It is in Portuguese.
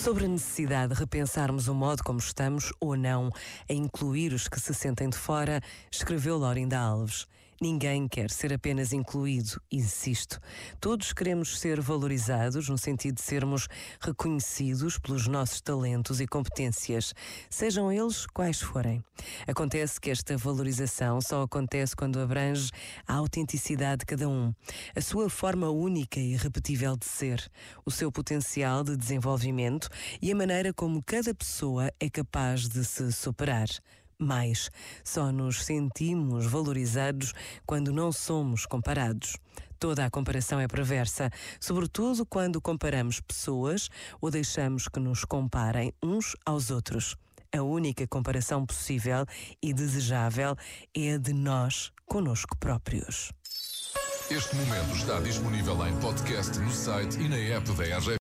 sobre a necessidade de repensarmos o modo como estamos ou não a incluir os que se sentem de fora, escreveu Laurinda Alves. Ninguém quer ser apenas incluído, insisto. Todos queremos ser valorizados no sentido de sermos reconhecidos pelos nossos talentos e competências, sejam eles quais forem. Acontece que esta valorização só acontece quando abrange a autenticidade de cada um, a sua forma única e irrepetível de ser, o seu potencial de desenvolvimento e a maneira como cada pessoa é capaz de se superar. Mais, só nos sentimos valorizados quando não somos comparados. Toda a comparação é perversa, sobretudo quando comparamos pessoas ou deixamos que nos comparem uns aos outros. A única comparação possível e desejável é a de nós conosco próprios. Este momento está disponível em podcast no site e na app da RGP.